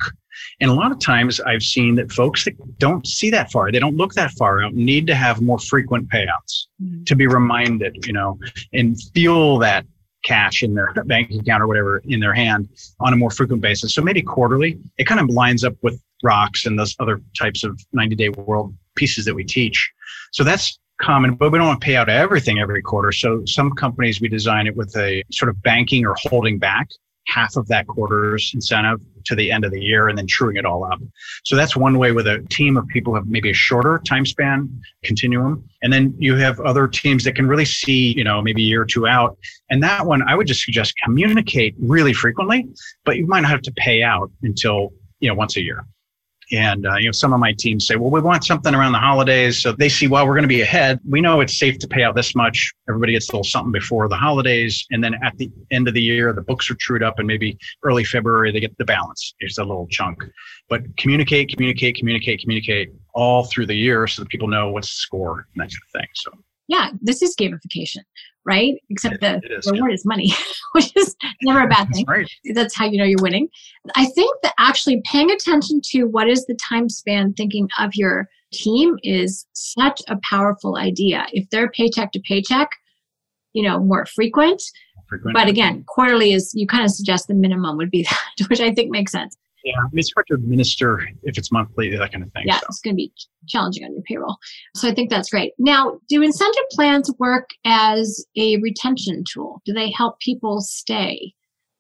And a lot of times I've seen that folks that don't see that far, they don't look that far out, need to have more frequent payouts to be reminded, you know, and feel that cash in their bank account or whatever in their hand on a more frequent basis. So maybe quarterly, it kind of lines up with ROCs and those other types of 90-day world pieces that we teach. So that's common, but we don't want to pay out everything every quarter. So some companies, we design it with a sort of banking or holding back half of that quarter's incentive to the end of the year and then truing it all up. So that's one way with a team of people who have maybe a shorter time span continuum. And then you have other teams that can really see, you know, maybe a year or two out. And that one, I would just suggest communicate really frequently, but you might not have to pay out until, you know, once a year. And, you know, some of my teams say, well, we want something around the holidays. So they see, well, we're going to be ahead. We know it's safe to pay out this much. Everybody gets a little something before the holidays. And then at the end of the year, the books are trued up and maybe early February, they get the balance. It's a little chunk. But communicate all through the year so that people know what's the score and that kind of thing. So, yeah, this is gamification, right? Except the reward is money, which is never a bad thing. Right. That's how you know you're winning. I think that actually paying attention to what is the time span thinking of your team is such a powerful idea. If they're paycheck to paycheck, you know, more frequent. But again, quarterly is, you kind of suggest the minimum would be that, which I think makes sense. Yeah, it's hard to administer if it's monthly, that kind of thing. Yeah, so. It's going to be challenging on your payroll. So I think that's great. Now, do incentive plans work as a retention tool? Do they help people stay,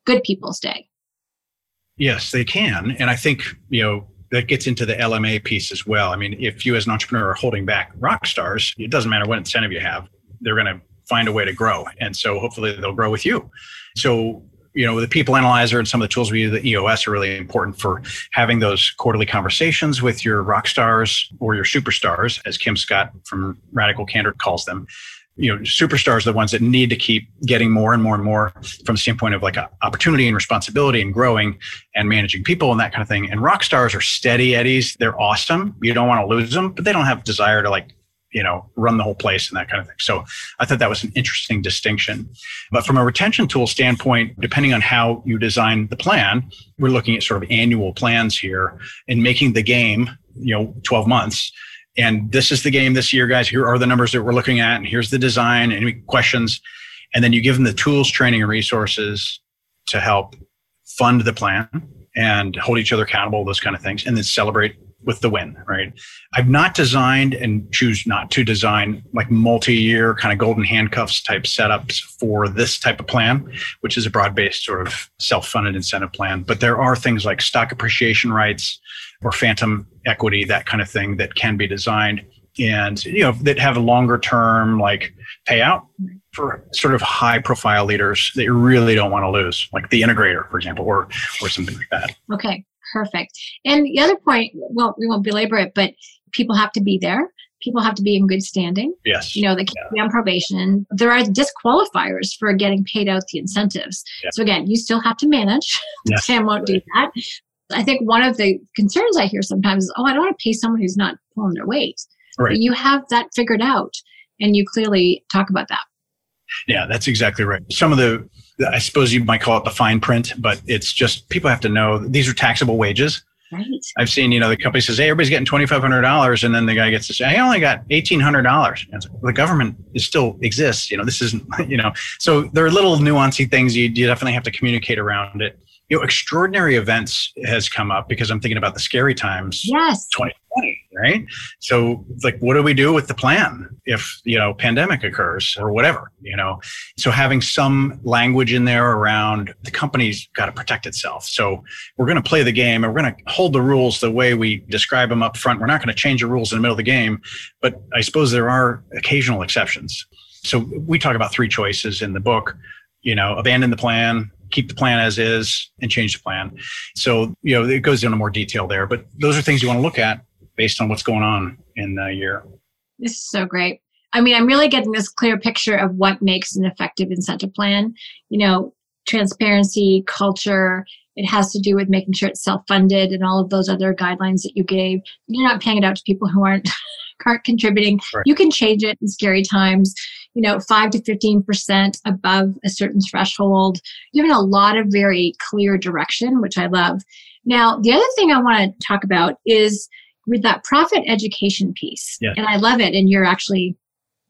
good people stay? Yes, they can. And I think, you know, that gets into the LMA piece as well. I mean, if you as an entrepreneur are holding back rock stars, it doesn't matter what incentive you have, they're going to find a way to grow. And so hopefully they'll grow with you. So you know, the people analyzer and some of the tools we use, the EOS, are really important for having those quarterly conversations with your rock stars or your superstars, as Kim Scott from Radical Candor calls them. You know, superstars are the ones that need to keep getting more and more and more from the standpoint of like opportunity and responsibility and growing and managing people and that kind of thing. And rock stars are steady eddies. They're awesome. You don't want to lose them, but they don't have desire to, like, you know, run the whole place and that kind of thing. So I thought that was an interesting distinction. But from a retention tool standpoint, depending on how you design the plan, we're looking at sort of annual plans here and making the game, you know, 12 months. And this is the game this year, guys. Here are the numbers that we're looking at, and here's the design, any questions. And then you give them the tools, training, and resources to help fund the plan and hold each other accountable, those kind of things, and then celebrate with the win, right? I've not designed and choose not to design like multi-year kind of golden handcuffs type setups for this type of plan, which is a broad-based sort of self-funded incentive plan. But there are things like stock appreciation rights or phantom equity, that kind of thing, that can be designed and, you know, that have a longer term like payout for sort of high profile leaders that you really don't want to lose, like the integrator, for example, or something like that. Okay. Perfect. And the other point, well, we won't belabor it, but people have to be there. People have to be in good standing. Yes. You know, they can't be on probation. There are disqualifiers for getting paid out the incentives. Yeah. So again, you still have to manage. Yes. Sam won't do that. I think one of the concerns I hear sometimes is, oh, I don't want to pay someone who's not pulling their weight. Right. But you have that figured out, and you clearly talk about that. Yeah, that's exactly right. Some of the, I suppose you might call it the fine print, but it's just people have to know these are taxable wages. Right. I've seen, you know, the company says, hey, everybody's getting $2,500. And then the guy gets to say, I only got $1,800. And the government is still exists. You know, this isn't, you know, so there are little nuancy things you definitely have to communicate around it. You know, extraordinary events has come up because I'm thinking about the scary times. Yes. 2020, right? So like, what do we do with the plan if, you know, pandemic occurs or whatever, you know? So having some language in there around the company's got to protect itself. So we're going to play the game and we're going to hold the rules the way we describe them up front. We're not going to change the rules in the middle of the game, but I suppose there are occasional exceptions. So we talk about three choices in the book, you know, abandon the plan, keep the plan as is, and change the plan. So, you know, it goes into more detail there, but those are things you want to look at based on what's going on in the year. This is so great. I mean, I'm really getting this clear picture of what makes an effective incentive plan. You know, transparency, culture, it has to do with making sure it's self-funded and all of those other guidelines that you gave. You're not paying it out to people who aren't contributing. Right. You can change it in scary times, you know, 5 to 15% above a certain threshold, given a lot of very clear direction, which I love. Now, the other thing I want to talk about is with that profit education piece. Yeah. And I love it. And you're actually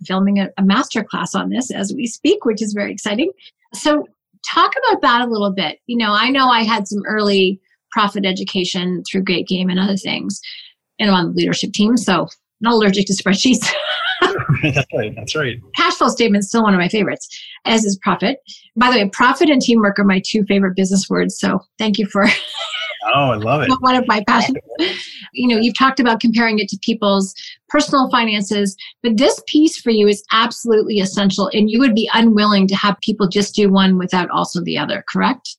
filming a masterclass on this as we speak, which is very exciting. So talk about that a little bit. You know I had some early profit education through Great Game and other things. And I'm on the leadership team, so I'm not allergic to spreadsheets. That's right. Cash flow statement is still one of my favorites, as is profit. By the way, profit and teamwork are my two favorite business words. So thank you for... Oh, I love it. One of my passions. You know, you've talked about comparing it to people's personal finances, but this piece for you is absolutely essential, and you would be unwilling to have people just do one without also the other, correct?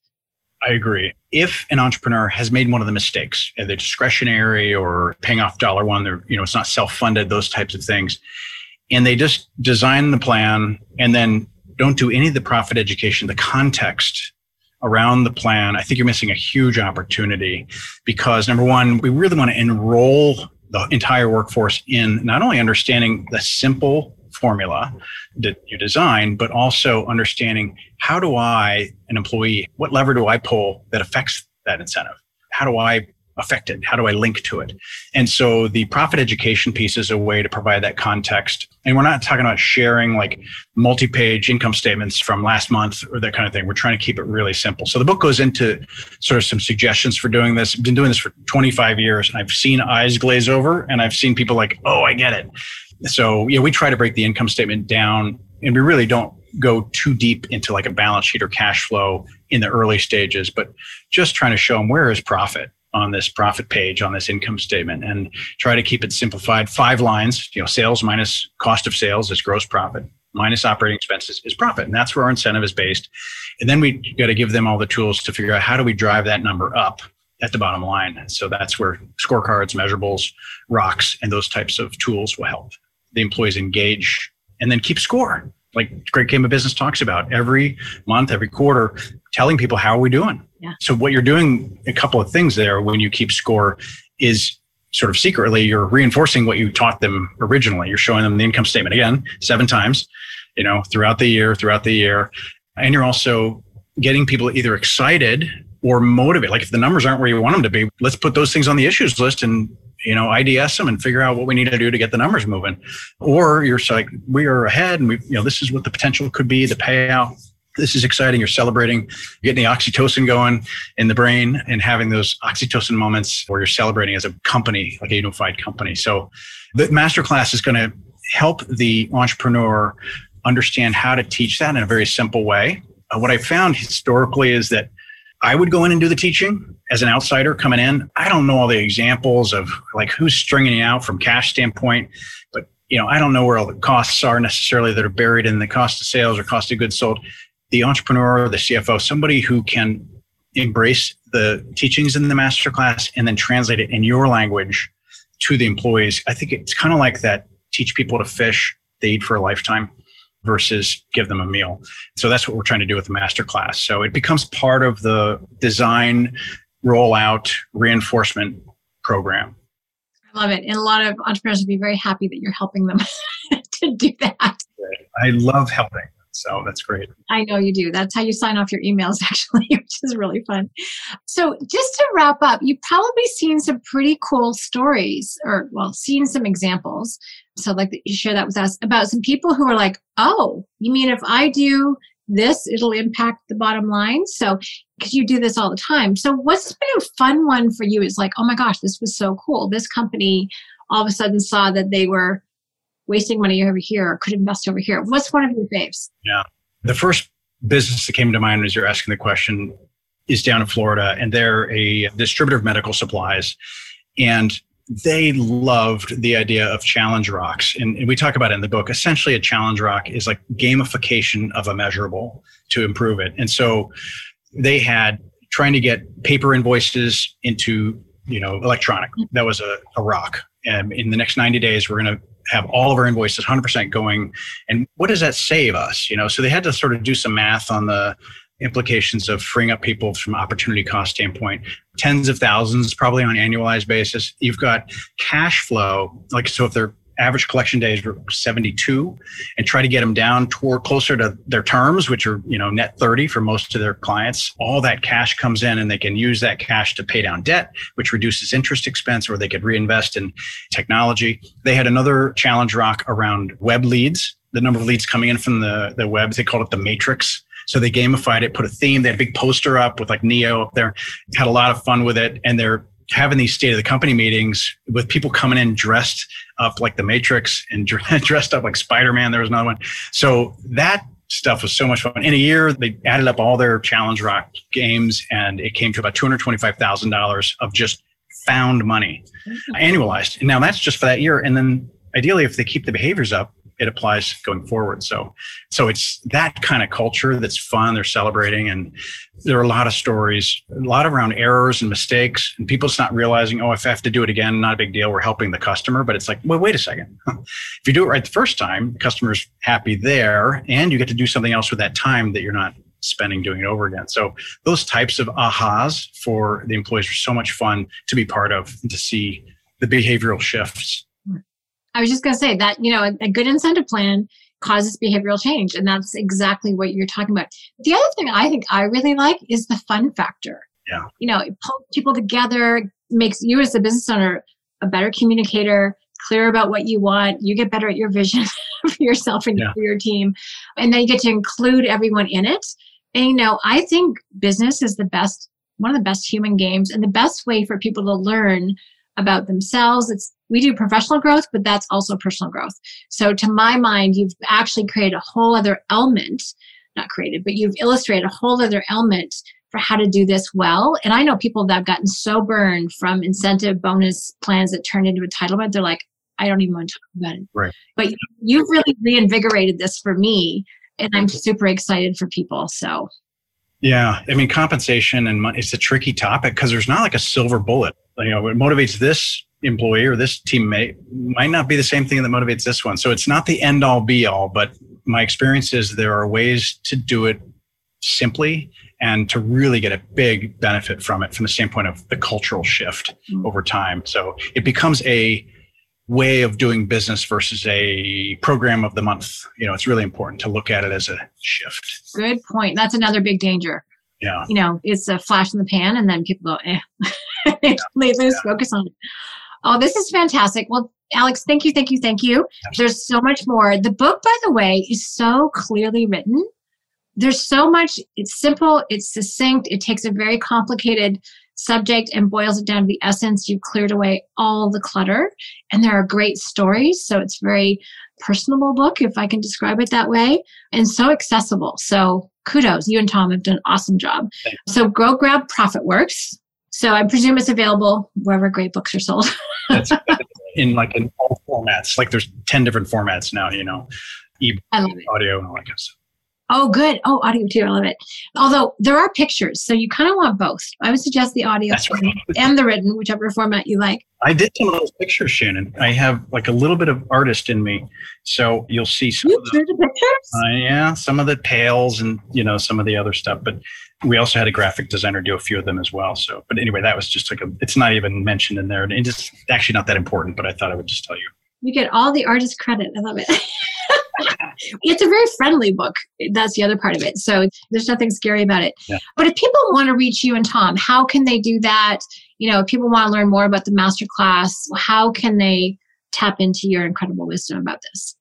I agree. If an entrepreneur has made one of the mistakes, either discretionary or paying off dollar one, they're, you know, it's not self-funded, those types of things, and they just design the plan and then don't do any of the profit education, the context around the plan, I think you're missing a huge opportunity because, number one, we really want to enroll the entire workforce in not only understanding the simple formula that you design, but also understanding how do I, an employee, what lever do I pull that affects that incentive? How do I affect it? How do I link to it? And so the profit education piece is a way to provide that context. And we're not talking about sharing like multi-page income statements from last month or that kind of thing. We're trying to keep it really simple. So the book goes into sort of some suggestions for doing this. I've been doing this for 25 years. And I've seen eyes glaze over and I've seen people like, oh, I get it. So yeah, we try to break the income statement down, and we really don't go too deep into like a balance sheet or cash flow in the early stages, but just trying to show them where is profit on this profit page, on this income statement, and try to keep it simplified. 5 lines, you know, sales minus cost of sales is gross profit. minus operating expenses is profit. And that's where our incentive is based. And then we got to give them all the tools to figure out how do we drive that number up at the bottom line. So that's where scorecards, measurables, rocks, and those types of tools will help the employees engage and then keep score. Like Great Game of Business talks about every month, every quarter, telling people how are we doing. Yeah. So what you're doing, a couple of things there when you keep score is sort of secretly you're reinforcing what you taught them originally. You're showing them the income statement again, 7 times, throughout the year. And you're also getting people either excited or motivated. Like if the numbers aren't where you want them to be, let's put those things on the issues list and IDS them and figure out what we need to do to get the numbers moving. Or you're like, we are ahead and we, this is what the potential could be, the payout. This is exciting. You're celebrating, you're getting the oxytocin going in the brain and having those oxytocin moments where you're celebrating as a company, like a unified company. So the masterclass is going to help the entrepreneur understand how to teach that in a very simple way. What I found historically is that I would go in and do the teaching as an outsider coming in. I don't know all the examples of like who's stringing you out from cash standpoint, but I don't know where all the costs are necessarily that are buried in the cost of sales or cost of goods sold. The entrepreneur, the CFO, somebody who can embrace the teachings in the masterclass and then translate it in your language to the employees. I think it's kind of like that teach people to fish, they eat for a lifetime, versus give them a meal. So that's what we're trying to do with the masterclass. So it becomes part of the design rollout reinforcement program. I love it. And a lot of entrepreneurs would be very happy that you're helping them to do that. I love helping. So that's great. I know you do. That's how you sign off your emails, actually, which is really fun. So just to wrap up, you've probably seen some pretty cool stories or, well, seen some examples. So I'd like that you share that with us about some people who are like, oh, you mean if I do this, it'll impact the bottom line? So because you do this all the time. So what's been a fun one for you is like, oh my gosh, this was so cool. This company all of a sudden saw that they were wasting money over here or could invest over here. What's one of your faves? Yeah. The first business that came to mind as you're asking the question is down in Florida, and they're a distributor of medical supplies. And they loved the idea of challenge rocks. And we talk about it in the book. Essentially, a challenge rock is like gamification of a measurable to improve it. And so they had trying to get paper invoices into, electronic. That was a rock. And in the next 90 days, we're going to have all of our invoices 100% going. And what does that save us? So they had to sort of do some math on the implications of freeing up people from opportunity cost standpoint, tens of thousands, probably on an annualized basis. You've got cash flow. Like, so if their average collection days were 72 and try to get them down toward closer to their terms, which are, net 30 for most of their clients, all that cash comes in and they can use that cash to pay down debt, which reduces interest expense, or they could reinvest in technology. They had another challenge rock around web leads, the number of leads coming in from the web. They called it the matrix. So they gamified it, put a theme. They had a big poster up with like Neo up there, had a lot of fun with it. And they're having these state of the company meetings with people coming in dressed up like the Matrix and dressed up like Spider-Man. There was another one. So that stuff was so much fun. In a year, they added up all their Challenge Rock games and it came to about $225,000 of just found money annualized. And now that's just for that year. And then ideally, if they keep the behaviors up, it applies going forward. So it's that kind of culture that's fun. They're celebrating. And there are a lot of stories, a lot around errors and mistakes and people just not realizing, oh, if I have to do it again, not a big deal. We're helping the customer. But it's like, well, wait a second. If you do it right the first time, the customer's happy there and you get to do something else with that time that you're not spending doing it over again. So those types of ahas for the employees are so much fun to be part of and to see the behavioral shifts. I was just going to say that, a good incentive plan causes behavioral change. And that's exactly what you're talking about. The other thing I think I really like is the fun factor. Yeah. It pulls people together, makes you as the business owner a better communicator, clear about what you want. You get better at your vision for yourself and for your team. And then you get to include everyone in it. And, I think business is one of the best human games and the best way for people to learn about themselves. We do professional growth, but that's also personal growth. So to my mind, you've actually created a whole other element, not created, but you've illustrated a whole other element for how to do this well. And I know people that have gotten so burned from incentive bonus plans that turned into entitlement. They're like, I don't even want to talk about it. Right. But you've really reinvigorated this for me, and I'm super excited for people. So. Yeah. I mean, compensation and money, it's a tricky topic because there's not like a silver bullet. You know, what motivates this employee or this teammate might not be the same thing that motivates this one. So it's not the end all be all, but my experience is there are ways to do it simply and to really get a big benefit from it from the standpoint of the cultural shift over time. So it becomes a way of doing business versus a program of the month. You know, it's really important to look at it as a shift. Good point. That's another big danger. Yeah. You know, it's a flash in the pan and then people go, yeah. They lose focus on it. Oh, this is fantastic. Well, Alex, thank you, thank you, thank you. There's so much more. The book, by the way, is so clearly written. There's so much. It's simple. It's succinct. It takes a very complicated subject and boils it down to the essence. You've cleared away all the clutter, and there are great stories. So it's a very personable book, if I can describe it that way, and so accessible. So kudos. You and Tom have done an awesome job. So go grab Profit Works. So I presume it's available wherever great books are sold. That's in like in all formats. Like there's 10 different formats now, you know, ebook, audio, and all that kind of stuff. Oh, good. Oh, audio too. I love it. Although there are pictures, so you kind of want both. I would suggest the audio and the written, whichever format you like. I did some of those pictures, Shannon. I have like a little bit of artist in me. So you'll see some of the pictures. Yeah, some of the tales and, you know, some of the other stuff. But we also had a graphic designer do a few of them as well. So, but anyway, that was just like it's not even mentioned in there. And it's actually not that important, but I thought I would just tell you. You get all the artist credit. I love it. It's a very friendly book. That's the other part of it. So there's nothing scary about it. Yeah. But if people want to reach you and Tom, how can they do that? You know, if people want to learn more about the masterclass, how can they tap into your incredible wisdom about this?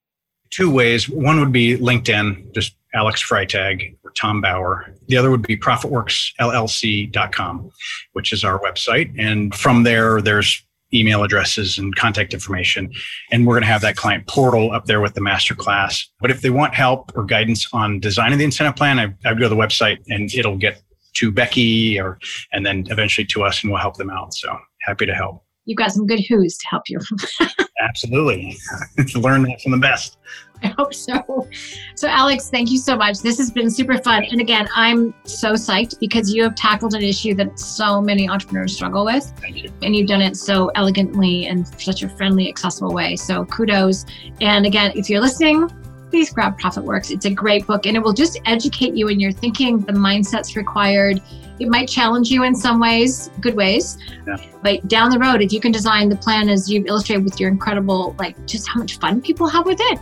Two ways. One would be LinkedIn, just Alex Freitag or Tom Bauer. The other would be ProfitWorksLLC.com, which is our website. And from there, there's email addresses and contact information. And we're going to have that client portal up there with the masterclass. But if they want help or guidance on designing the incentive plan, I'd go to the website and it'll get to Becky and then eventually to us, and we'll help them out. So happy to help. You've got some good who's to help you. Absolutely. Learn that from the best. I hope so. So Alex, thank you so much. This has been super fun. And again, I'm so psyched because you have tackled an issue that so many entrepreneurs struggle with. Thank you. And you've done it so elegantly and such a friendly, accessible way. So kudos. And again, if you're listening, please grab Profit Works. It's a great book and it will just educate you in your thinking, the mindsets required. It might challenge you in some ways, good ways, but down the road, if you can design the plan as you've illustrated with your incredible, like just how much fun people have with it,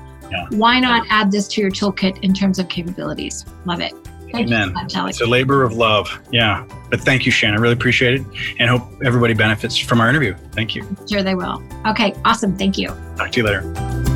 why not add this to your toolkit in terms of capabilities? Love it. Amen. It's a labor of love. Yeah. But thank you, Shannon. I really appreciate it and hope everybody benefits from our interview. Thank you. Sure they will. Okay. Awesome. Thank you. Talk to you later.